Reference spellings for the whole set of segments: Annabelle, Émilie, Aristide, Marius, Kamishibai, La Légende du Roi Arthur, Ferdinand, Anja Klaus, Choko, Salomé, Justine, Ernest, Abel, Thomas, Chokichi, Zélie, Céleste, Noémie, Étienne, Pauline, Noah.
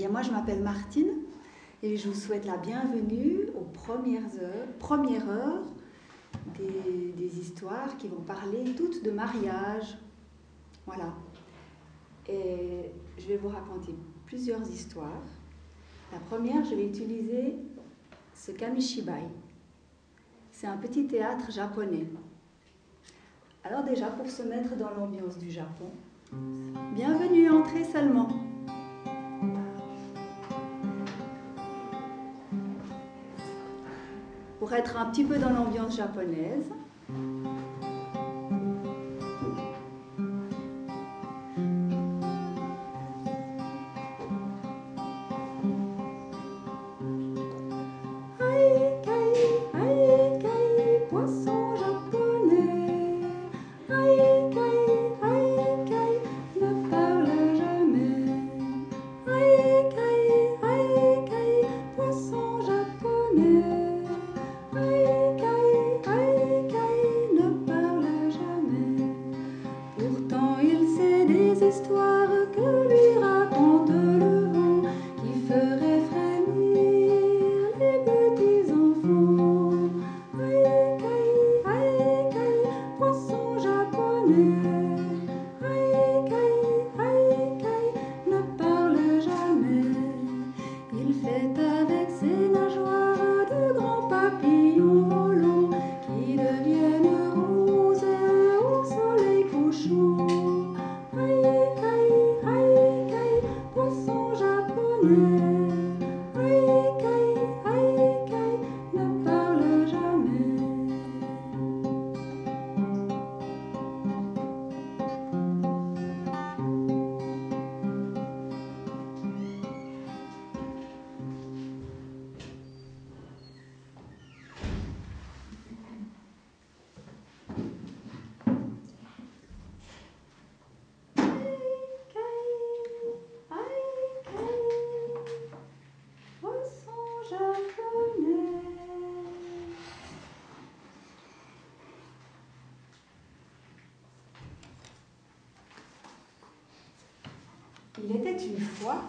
bien, moi, je m'appelle Martine et je vous souhaite la bienvenue aux premières heures des histoires qui vont parler toutes de mariage. Voilà. Et je vais vous raconter plusieurs histoires. La première, je vais utiliser ce Kamishibai. C'est un petit théâtre japonais. Alors déjà, pour se mettre dans l'ambiance du Japon, bienvenue, entrez seulement. Pour être un petit peu dans l'ambiance japonaise, il était une fois,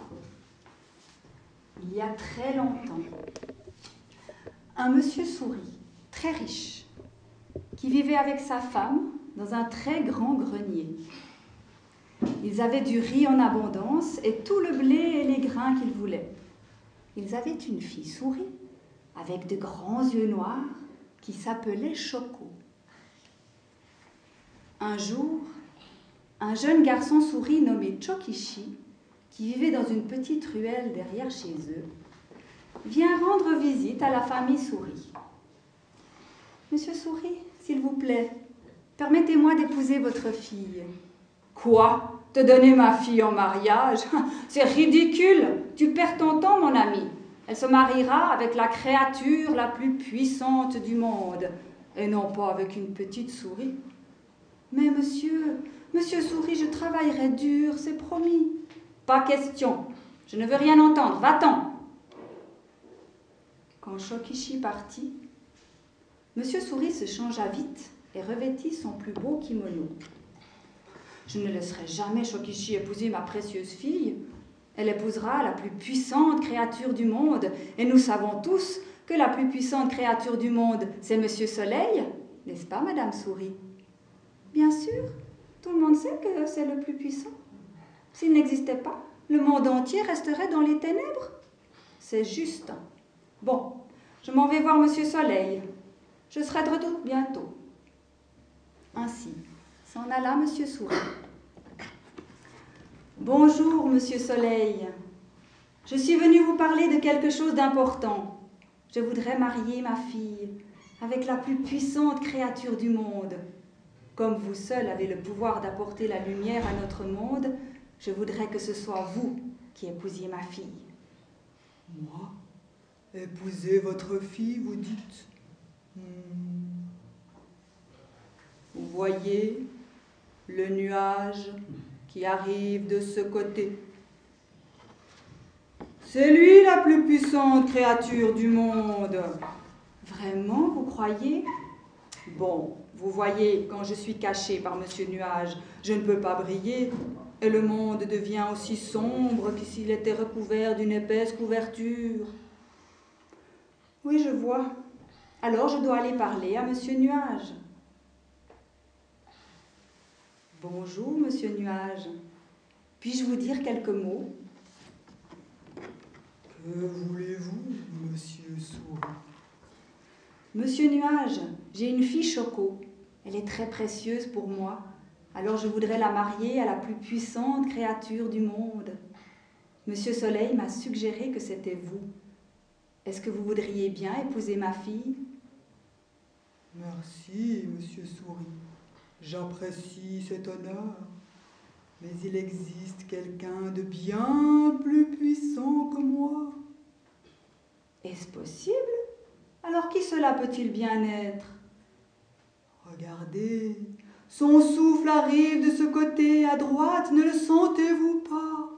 il y a très longtemps, un monsieur souris, très riche, qui vivait avec sa femme dans un très grand grenier. Ils avaient du riz en abondance et tout le blé et les grains qu'ils voulaient. Ils avaient une fille souris, avec de grands yeux noirs, qui s'appelait Choko. Un jour, un jeune garçon souris nommé Chokichi, qui vivait dans une petite ruelle derrière chez eux, vient rendre visite à la famille souris. « Monsieur Souris, s'il vous plaît, permettez-moi d'épouser votre fille. »« Quoi? Te donner ma fille en mariage? C'est ridicule! Tu perds ton temps, mon ami. Elle se mariera avec la créature la plus puissante du monde, et non pas avec une petite souris. » « Mais monsieur Souris, je travaillerai dur, c'est promis. »« Pas question, je ne veux rien entendre, va-t'en. » Quand Chokichi partit, Monsieur Souris se changea vite et revêtit son plus beau kimono. « Je ne laisserai jamais Chokichi épouser ma précieuse fille. Elle épousera la plus puissante créature du monde, et nous savons tous que la plus puissante créature du monde, c'est Monsieur Soleil, n'est-ce pas, Madame Souris ?» Bien sûr, tout le monde sait que c'est le plus puissant. S'il n'existait pas, le monde entier resterait dans les ténèbres. C'est juste. Bon, je m'en vais voir Monsieur Soleil. Je serai de retour bientôt. Ainsi, s'en alla Monsieur Souris. Bonjour, Monsieur Soleil. Je suis venu vous parler de quelque chose d'important. Je voudrais marier ma fille avec la plus puissante créature du monde. Comme vous seul avez le pouvoir d'apporter la lumière à notre monde, je voudrais que ce soit vous qui épousiez ma fille. Moi? Épouser votre fille, vous dites? Vous voyez le nuage qui arrive de ce côté? C'est lui la plus puissante créature du monde. Vraiment, vous croyez? Bon, vous voyez, quand je suis cachée par Monsieur Nuage, je ne peux pas briller. et le monde devient aussi sombre que s'il était recouvert d'une épaisse couverture. Oui, je vois. Alors je dois aller parler à Monsieur Nuage. Bonjour, Monsieur Nuage. Puis-je vous dire quelques mots? Que voulez-vous, Monsieur Souris? Monsieur Nuage, j'ai une fille Choko. Elle est très précieuse pour moi. Alors je voudrais la marier à la plus puissante créature du monde. Monsieur Soleil m'a suggéré que c'était vous. Est-ce que vous voudriez bien épouser ma fille? Merci, Monsieur Souris. J'apprécie cet honneur. Mais il existe quelqu'un de bien plus puissant que moi. Est-ce possible? Alors qui cela peut-il bien être? Regardez, son souffle arrive de ce côté, à droite, ne le sentez-vous pas?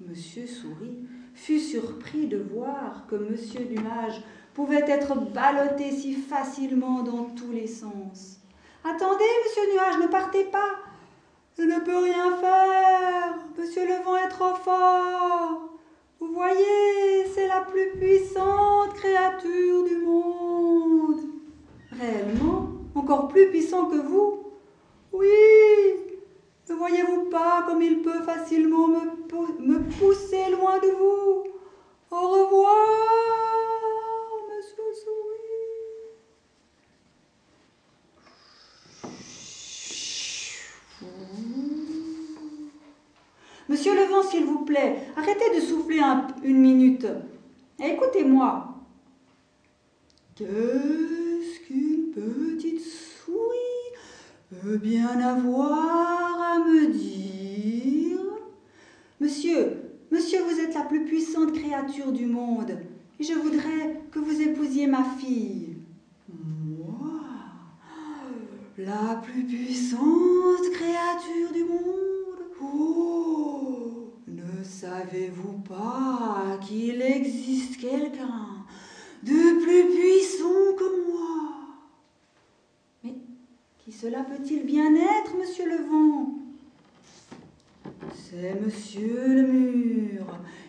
Monsieur Souris fut surpris de voir que Monsieur Nuage pouvait être ballotté si facilement dans tous les sens. « Attendez, Monsieur Nuage, ne partez pas! »« Je ne peux rien faire! Monsieur le vent est trop fort! » Vous voyez, c'est la plus puissante créature du monde. Réellement, encore plus puissant que vous. Oui, ne voyez-vous pas comme il peut facilement me pousser loin de vous? Au revoir, Monsieur Souris. Monsieur le vent, s'il vous plaît, arrêtez de souffler une minute. Écoutez-moi. Qu'est-ce qu'une petite souris peut bien avoir à me dire? Monsieur, vous êtes la plus puissante créature du monde. Et je voudrais que vous épousiez ma fille. Moi, la plus puissante créature du monde? Oh! Ne savez-vous pas qu'il existe quelqu'un de plus puissant que moi? Mais qui cela peut-il bien être, Monsieur le vent? C'est Monsieur le mur.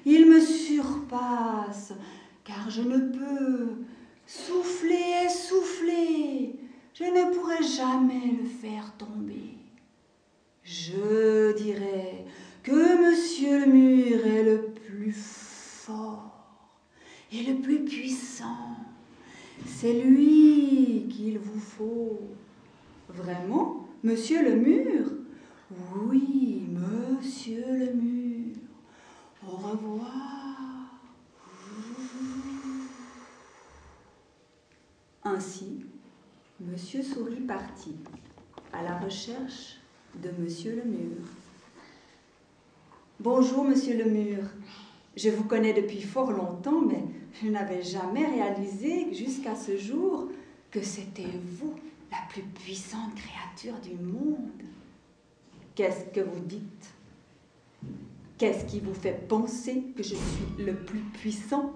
Il me surpasse, car je ne peux souffler et souffler. Je ne pourrai jamais le faire tomber. Je dirais que Monsieur le mur est le plus fort et le plus puissant. C'est lui qu'il vous faut. Vraiment, Monsieur le mur? Oui, Monsieur le mur. Au revoir. Ainsi, Monsieur Souris partit à la recherche de Monsieur le mur. Bonjour, Monsieur le mur. Je vous connais depuis fort longtemps, mais je n'avais jamais réalisé jusqu'à ce jour que c'était vous, la plus puissante créature du monde. Qu'est-ce que vous dites? Qu'est-ce qui vous fait penser que je suis le plus puissant?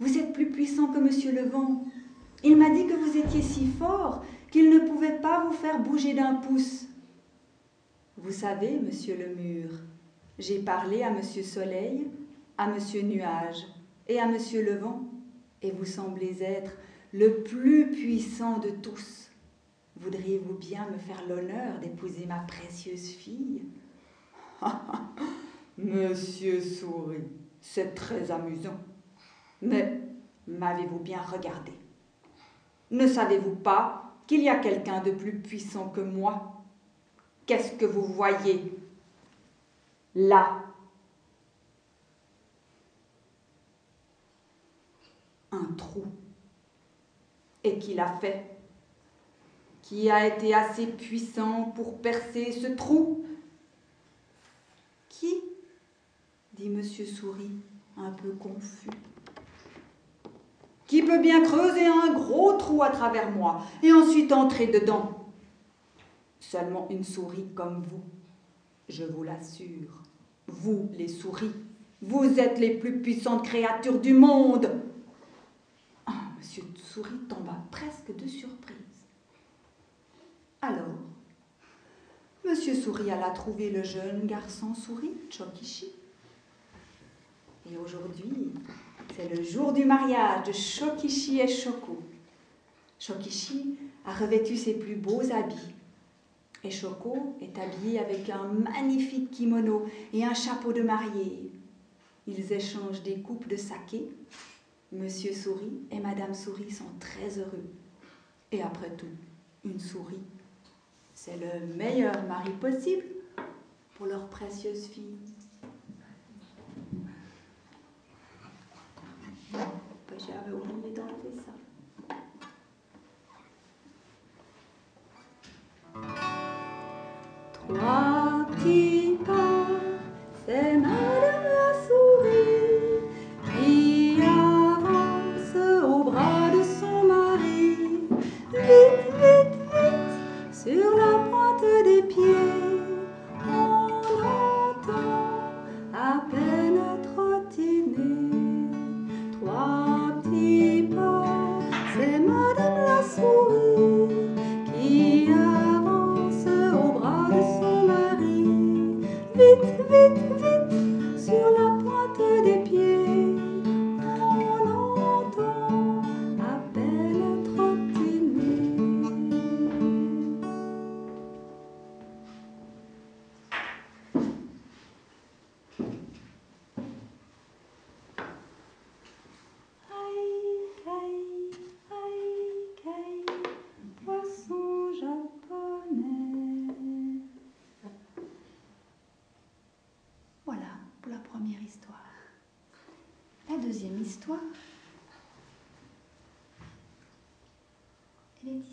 Vous êtes plus puissant que Monsieur le vent. Il m'a dit que vous étiez si fort qu'il ne pouvait pas vous faire bouger d'un pouce. Vous savez, Monsieur le mur, j'ai parlé à Monsieur Soleil, à Monsieur Nuage et à Monsieur le vent, et vous semblez être le plus puissant de tous. Voudriez-vous bien me faire l'honneur d'épouser ma précieuse fille? Monsieur Souris, c'est très amusant. Mais m'avez-vous bien regardé? Ne savez-vous pas qu'il y a quelqu'un de plus puissant que moi? Qu'est-ce que vous voyez là? Un trou. Et qui l'a fait? Qui a été assez puissant pour percer ce trou? Qui? Dit Monsieur Souris, un peu confus. Qui peut bien creuser un gros trou à travers moi et ensuite entrer dedans? Seulement une souris comme vous, je vous l'assure. Vous, les souris, vous êtes les plus puissantes créatures du monde. Ah, Monsieur souris tomba presque de surprise. Alors, Monsieur Souris alla trouver le jeune garçon souris, Chokichi. Et aujourd'hui, c'est le jour du mariage de Chokichi et Choko. Chokichi a revêtu ses plus beaux habits. Et Choko est habillé avec un magnifique kimono et un chapeau de mariée. Ils échangent des coupes de saké. Monsieur Souris et Madame Souris sont très heureux. Et après tout, une souris, c'est le meilleur mari possible pour leur précieuse fille. J'avais oublié d'enlever ça. Trois petits pas, c'est Madame la souris qui avance au bras de son mari. Vite, vite, vite, sur la pointe des pieds, on entend à peine trottiner. Trois petits pas, c'est Madame la souris qui avance au bras de son mari. Vite, vite, vite, sur la pointe des pieds, on entend à peine trottiner. Histoire, elle est ici.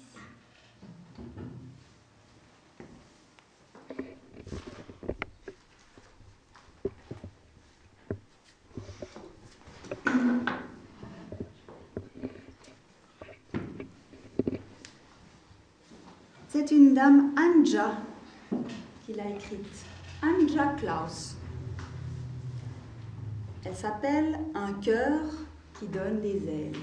C'est une dame Anja qui l'a écrite, Anja Klaus. Elle s'appelle « Un cœur qui donne des ailes ».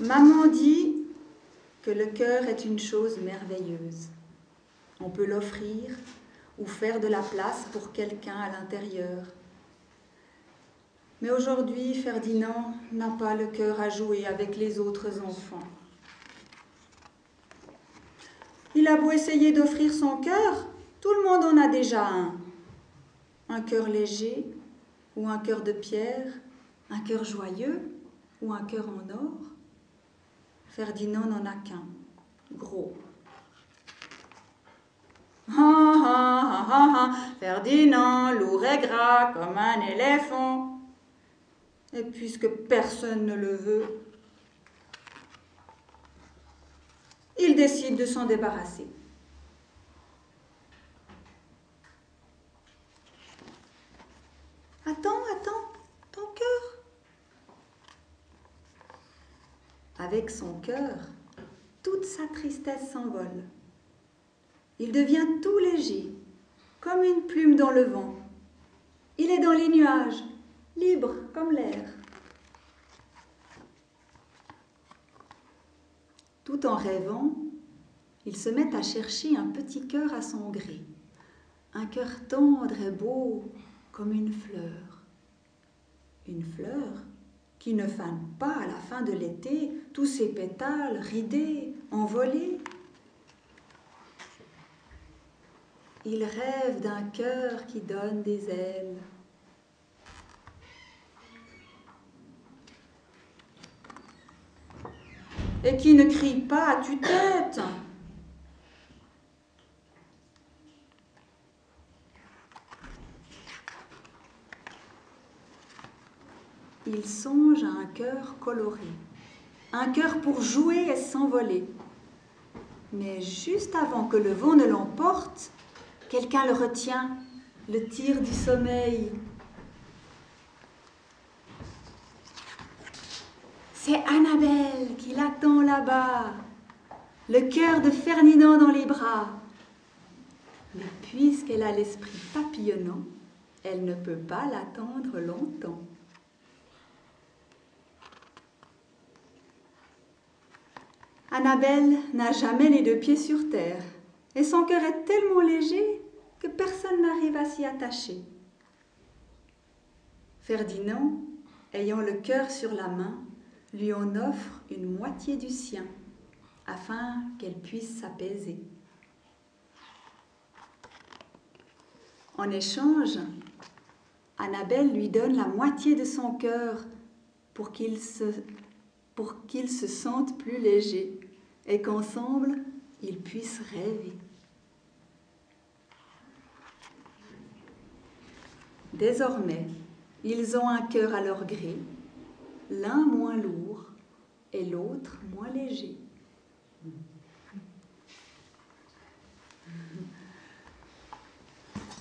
Maman dit que le cœur est une chose merveilleuse. On peut l'offrir ou faire de la place pour quelqu'un à l'intérieur. Mais aujourd'hui, Ferdinand n'a pas le cœur à jouer avec les autres enfants. Il a beau essayer d'offrir son cœur, tout le monde en a déjà un. Un cœur léger ou un cœur de pierre, un cœur joyeux ou un cœur en or. Ferdinand n'en a qu'un, gros. Ah, ah, ah, ah, Ferdinand, lourd et gras comme un éléphant. Et puisque personne ne le veut, il décide de s'en débarrasser. Attends, attends, ton cœur. Avec son cœur, toute sa tristesse s'envole. Il devient tout léger, comme une plume dans le vent. Il est dans les nuages. Libre comme l'air. Tout en rêvant, il se met à chercher un petit cœur à son gré, un cœur tendre et beau comme une fleur. Une fleur qui ne fane pas à la fin de l'été, tous ses pétales ridés, envolés. Il rêve d'un cœur qui donne des ailes. Et qui ne crie pas à tue-tête. Il songe à un cœur coloré, un cœur pour jouer et s'envoler. Mais juste avant que le vent ne l'emporte, quelqu'un le retient, le tire du sommeil. C'est Annabelle qui l'attend là-bas. le cœur de Ferdinand dans les bras. Mais puisqu'elle a l'esprit papillonnant, elle ne peut pas l'attendre longtemps. Annabelle n'a jamais les deux pieds sur terre, et son cœur est tellement léger que personne n'arrive à s'y attacher. Ferdinand, ayant le cœur sur la main, lui en offre une moitié du sien, afin qu'elle puisse s'apaiser. En échange, Annabelle lui donne la moitié de son cœur pour qu'ils se sentent plus légers et qu'ensemble, ils puissent rêver. Désormais, ils ont un cœur à leur gré, l'un moins lourd et l'autre moins léger.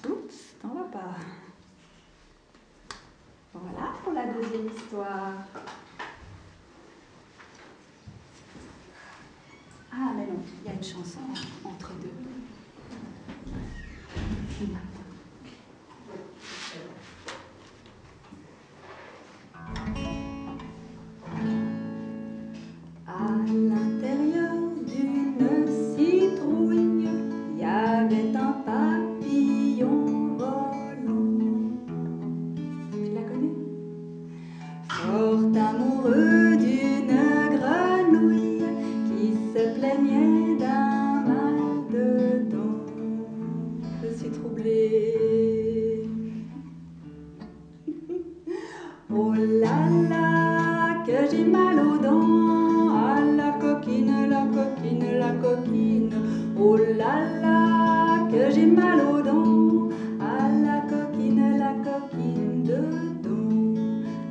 Oups, t'en vas pas. Voilà pour la deuxième histoire. Ah, mais non, il y a une chanson entre deux. À l'intérieur d'une citrouille, il y avait un papillon volant. Tu la connais? Fort amoureux d'une grenouille, se plaignait d'un mal de dents. Je suis troublée. Oh là là, que j'ai mal aux dents. Ah la coquine, la coquine, la coquine. Oh là là, que j'ai mal aux dents. Ah la coquine dedans.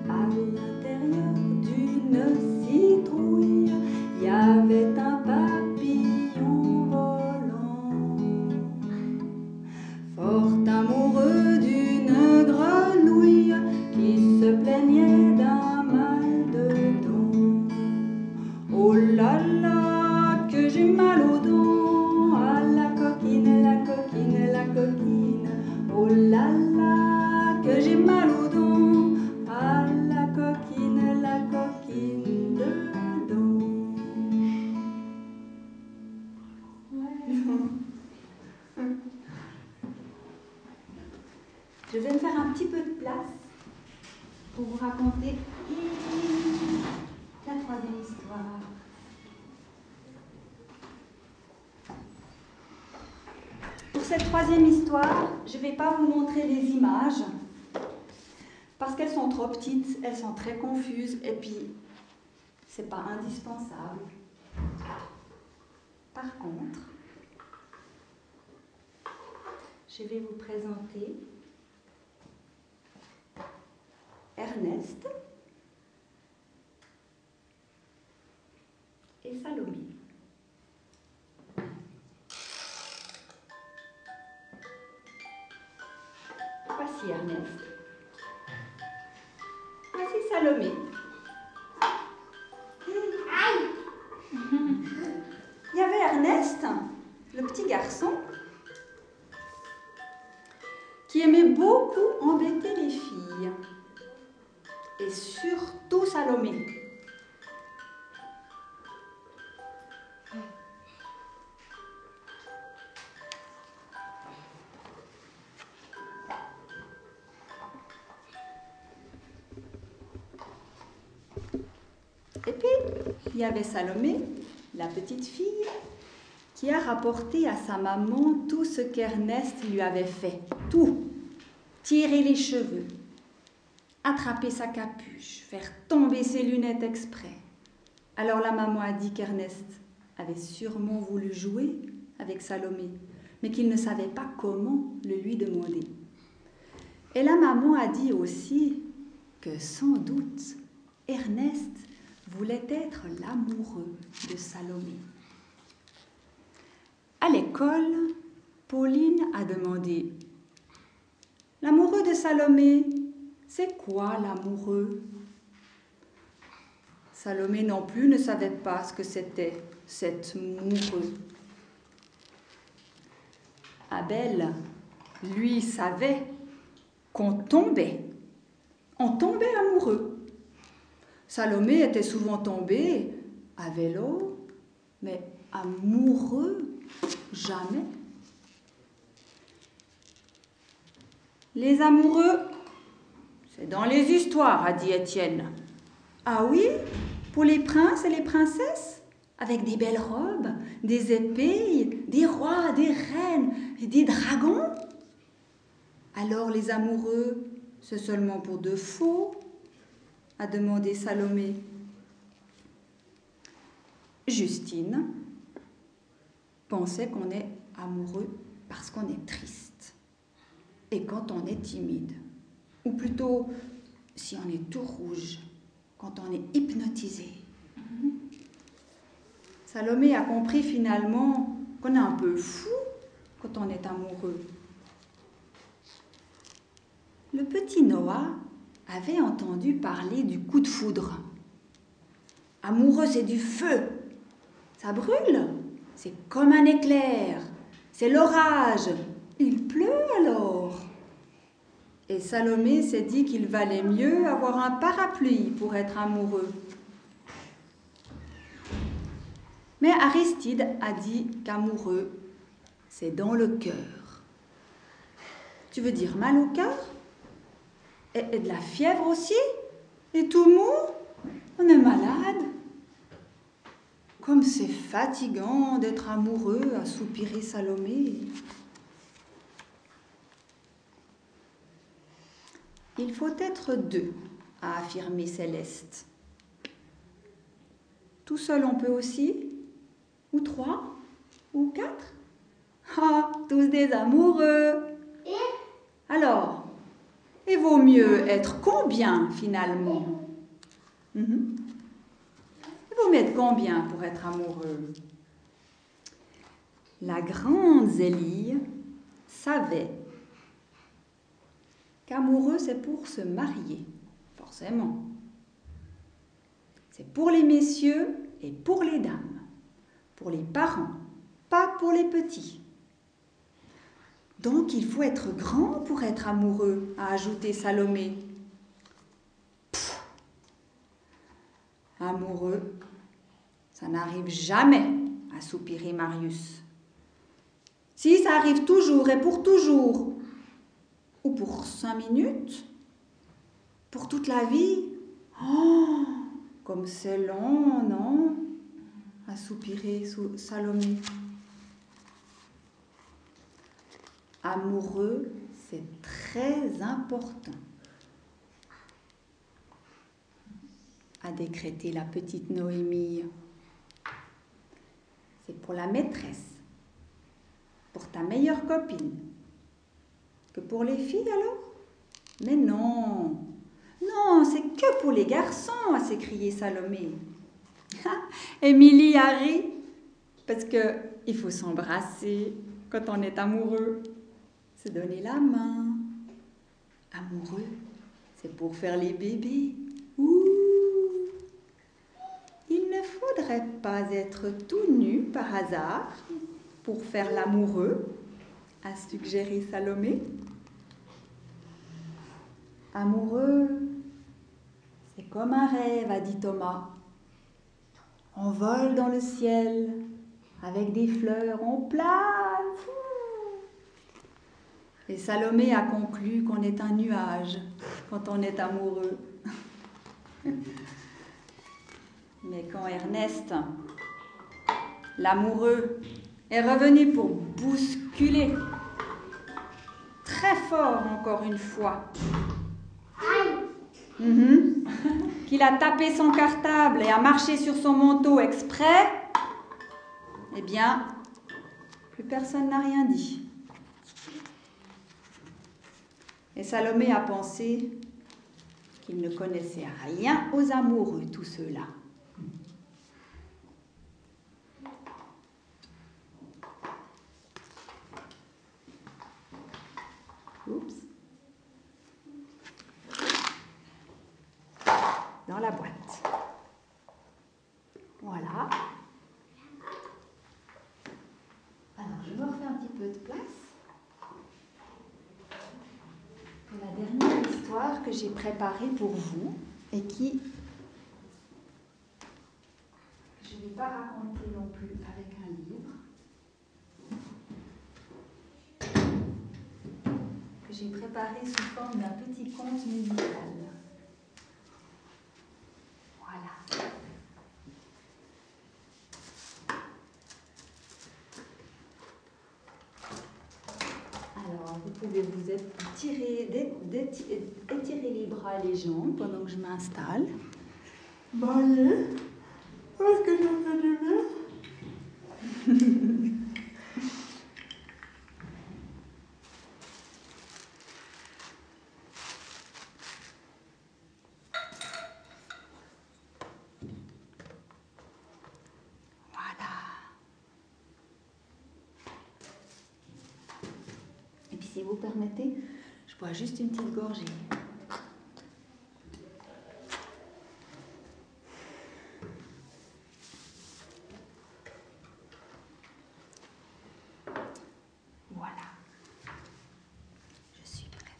À l'intérieur d'une citrouille, il y avait un papillon volant, fort amoureux d'une grenouille qui se plaignait d'un mal de dents. Oh là là, que j'ai mal aux dents. Ah la coquine, la coquine, la coquine. Oh là là, que j'ai mal aux dents. Ah la coquine, la coquine de... Je vais me faire un petit peu de place pour vous raconter la troisième histoire. Pour cette troisième histoire, je ne vais pas vous montrer les images parce qu'elles sont trop petites, elles sont très confuses et puis c'est pas indispensable. Par contre, je vais vous présenter Ernest et Salomé. Voici Ernest. Voici Salomé. Aïe! Il y avait Ernest, le petit garçon, qui aimait beaucoup embêter les filles. Et surtout Salomé. Et puis, il y avait Salomé, la petite fille, qui a rapporté à sa maman tout ce qu'Ernest lui avait fait. Tout. Tirer les cheveux, attraper sa capuche, faire tomber ses lunettes exprès. Alors la maman a dit qu'Ernest avait sûrement voulu jouer avec Salomé, mais qu'il ne savait pas comment le lui demander. Et la maman a dit aussi que sans doute, Ernest voulait être l'amoureux de Salomé. À l'école, Pauline a demandé « L'amoureux de Salomé, c'est quoi l'amoureux ?» Salomé non plus ne savait pas ce que c'était. cette moureuse. Abel, lui, savait qu'on tombait. On tombait amoureux. Salomé était souvent tombée à vélo, mais amoureux, jamais. Les amoureux, c'est dans les histoires, a dit Étienne. Ah oui, pour les princes et les princesses, avec des belles robes, des épées, des rois, des reines et des dragons. Alors les amoureux, c'est seulement pour de faux, a demandé Salomé. Justine pensait qu'on est amoureux parce qu'on est triste et quand on est timide, ou plutôt si on est tout rouge, quand on est hypnotisé. Salomé a compris finalement qu'on est un peu fou quand on est amoureux. Le petit Noah avait entendu parler du coup de foudre. Amoureux, c'est du feu. Ça brûle. C'est comme un éclair. C'est l'orage. Il pleut alors. Et Salomé s'est dit qu'il valait mieux avoir un parapluie pour être amoureux. Mais Aristide a dit qu'amoureux, c'est dans le cœur. Tu veux dire mal au cœur ? Et de la fièvre aussi ? Et tout mou ? On est malade ? Comme c'est fatigant d'être amoureux, a soupiré Salomé. Il faut être deux, a affirmé Céleste. Tout seul on peut aussi ? Ou trois ? Ou quatre ? Ah, tous des amoureux ! Alors ? Et vaut mieux être combien, finalement ? Il vaut mieux être combien pour être amoureux ? La grande Zélie savait qu'amoureux, c'est pour se marier, forcément. C'est pour les messieurs et pour les dames, pour les parents, pas pour les petits. Donc, il faut être grand pour être amoureux, a ajouté Salomé. Pff, amoureux, ça n'arrive jamais, a soupiré Marius. Si, ça arrive toujours et pour toujours. Ou pour 5 minutes. Pour toute la vie. Oh, comme c'est long, non ? A soupiré Salomé. Amoureux, c'est très important, a décrété la petite Noémie. C'est pour la maîtresse, pour ta meilleure copine. Que pour les filles alors ? Mais non, non, c'est que pour les garçons, a s'écrié Salomé. Émilie a ri, parce qu'il faut s'embrasser quand on est amoureux. Se donner la main. Amoureux, c'est pour faire les bébés. Ouh ! Il ne faudrait pas être tout nu par hasard pour faire l'amoureux, a suggéré Salomé. Amoureux, c'est comme un rêve, a dit Thomas. On vole dans le ciel, avec des fleurs, on plane. Et Salomé a conclu qu'on est un nuage quand on est amoureux. Mais quand Ernest, l'amoureux, est revenu pour bousculer, très fort encore une fois, qu'il a tapé son cartable et a marché sur son manteau exprès, eh bien, plus personne n'a rien dit. Et Salomé a pensé qu'il ne connaissait rien aux amoureux, tous ceux-là. Oups. Dans la boîte. Voilà. que j'ai préparé pour vous et qui... Je ne vais pas raconter non plus avec un livre que j'ai préparé sous forme d'un petit conte musical. Voilà. Alors, vous pouvez vous étirer les bras et les jambes pendant que je m'installe. Bon, est-ce que j'en fais du bien? Si vous permettez, je bois juste une petite gorgée. Voilà. Je suis prête.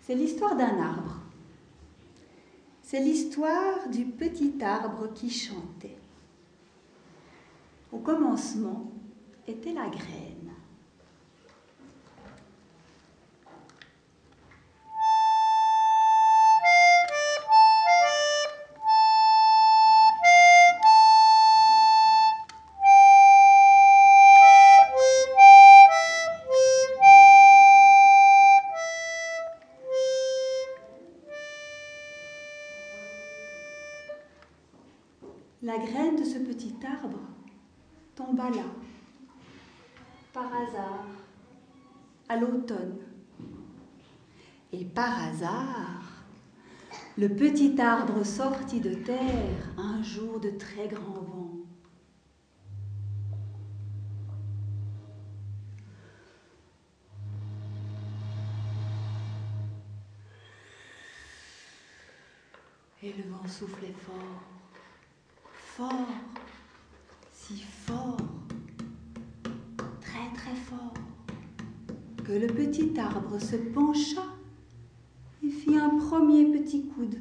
C'est l'histoire d'un arbre. C'est l'histoire du petit arbre qui chantait. Au commencement était la graine. La graine de ce petit arbre tomba là, par hasard, à l'automne. Et par hasard, le petit arbre sortit de terre un jour de très grand vent. Et le vent soufflait fort. Fort, si fort, très très fort, que le petit arbre se pencha et fit un premier petit coude.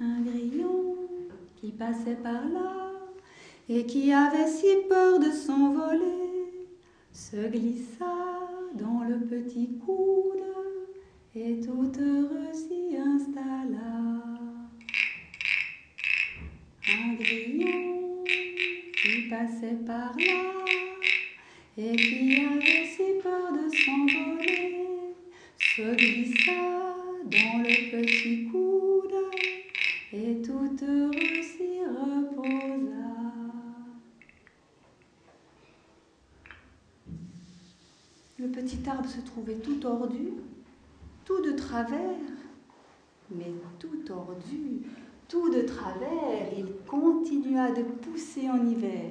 Un grillon qui passait par là et qui avait si peur de s'envoler se glissa dans le petit coude et tout heureux s'y installa. Un grillon qui passait par là et qui avait si peur de s'envoler se glissa dans le petit coude et tout heureux s'y reposa. Le petit arbre se trouvait tout tordu, tout de travers, mais tout tordu, tout de travers, il continua de pousser en hiver.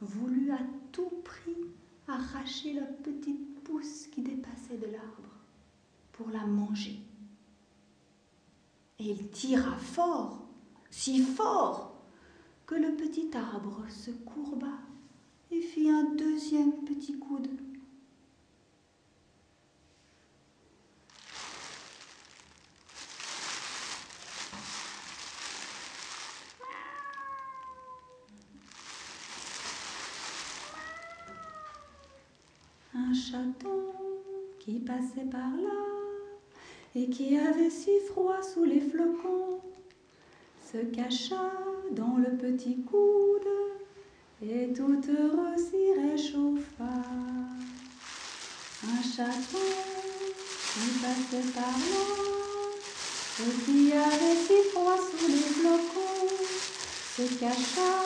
Voulut à tout prix arracher la petite pousse qui dépassait de l'arbre pour la manger. Et il tira fort, si fort, que le petit arbre se courba et fit un deuxième petit coude. Un chaton qui passait par là et qui avait si froid sous les flocons, se cacha dans le petit coude et tout heureux s'y réchauffa. Un chaton qui passait par là et qui avait si froid sous les flocons, se cacha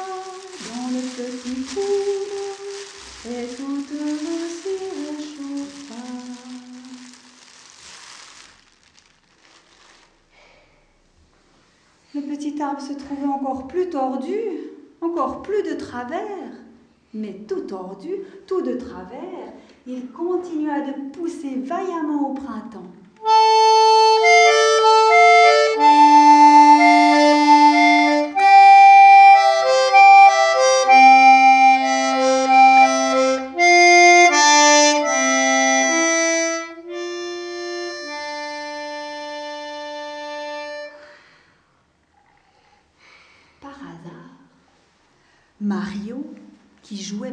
dans le petit coude et tout heureux s'y réchauffa. Le petit arbre se trouvait encore plus tordu, encore plus de travers, mais tout tordu, tout de travers, il continua de pousser vaillamment au printemps.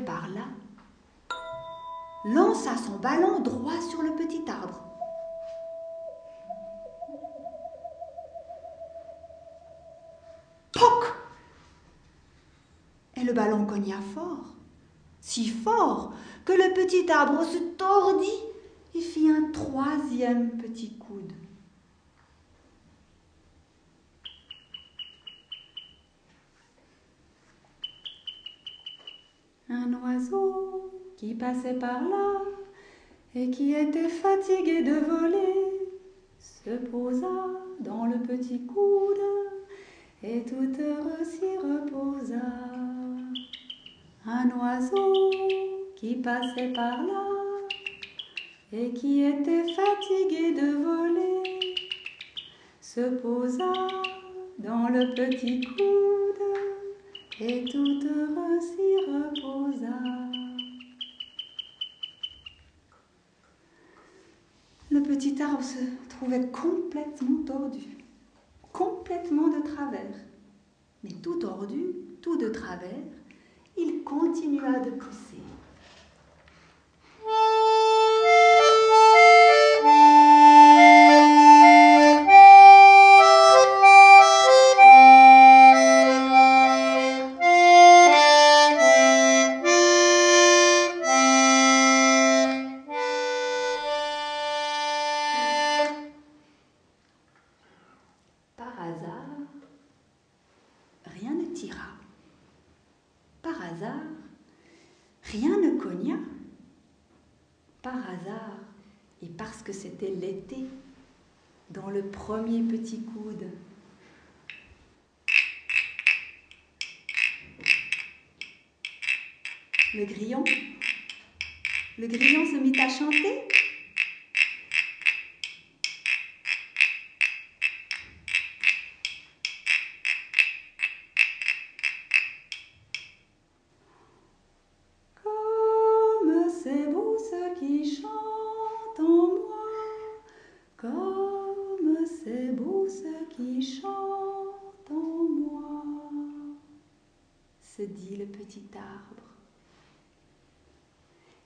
Par là, lança son ballon droit sur le petit arbre. Poc! Et le ballon cogna fort, si fort que le petit arbre se tordit et fit un troisième petit coude. Un oiseau qui passait par là et qui était fatigué de voler se posa dans le petit coude et tout heureux s'y reposa. Un oiseau qui passait par là et qui était fatigué de voler se posa dans le petit coude et tout heureux s'y reposa. Le petit arbre se trouvait complètement tordu, complètement de travers. Mais tout tordu, tout de travers, il continua de pousser. Premier petit coude. Le grillon se mit à chanter. Comme c'est beau ce qui chante en moi, comme c'est beau ce qui chante en moi, se dit le petit arbre.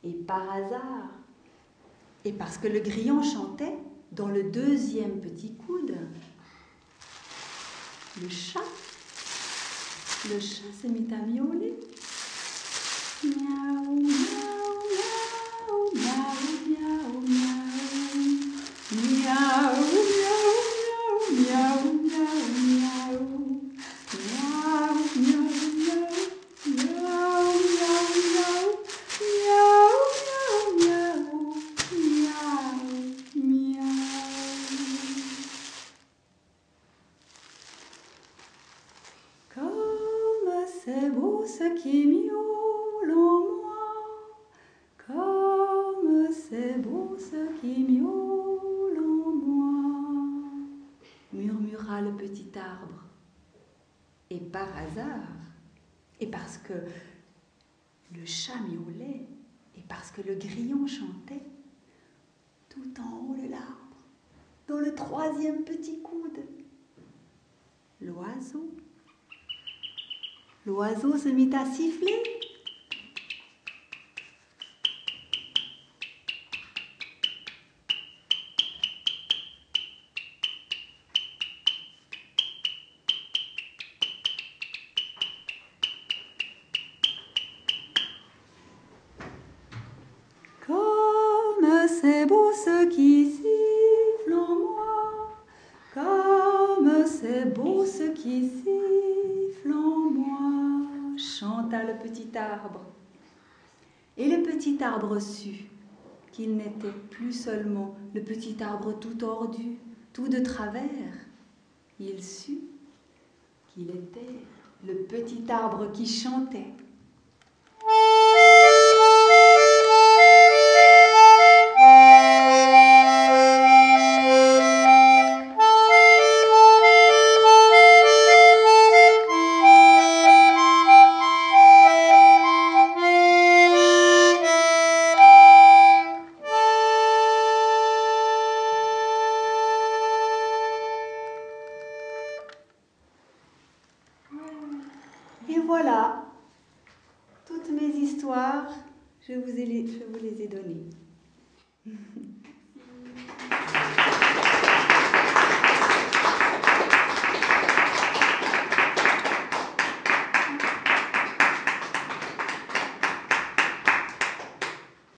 Et par hasard, et parce que le grillon chantait dans le deuxième petit coude, le chat se mit à miauler. Miaou, miaou, miaou, miaou, miaou, miaou, miaou. Et parce que le chat miaulait, et parce que le grillon chantait, tout en haut de l'arbre, dans le troisième petit coude, l'oiseau se mit à siffler. qui siffle en moi, comme c'est beau ce qui siffle en moi, chanta le petit arbre. Et le petit arbre sut qu'il n'était plus seulement le petit arbre tout tordu, tout de travers. Il sut qu'il était le petit arbre qui chantait. Je vous les ai donnés.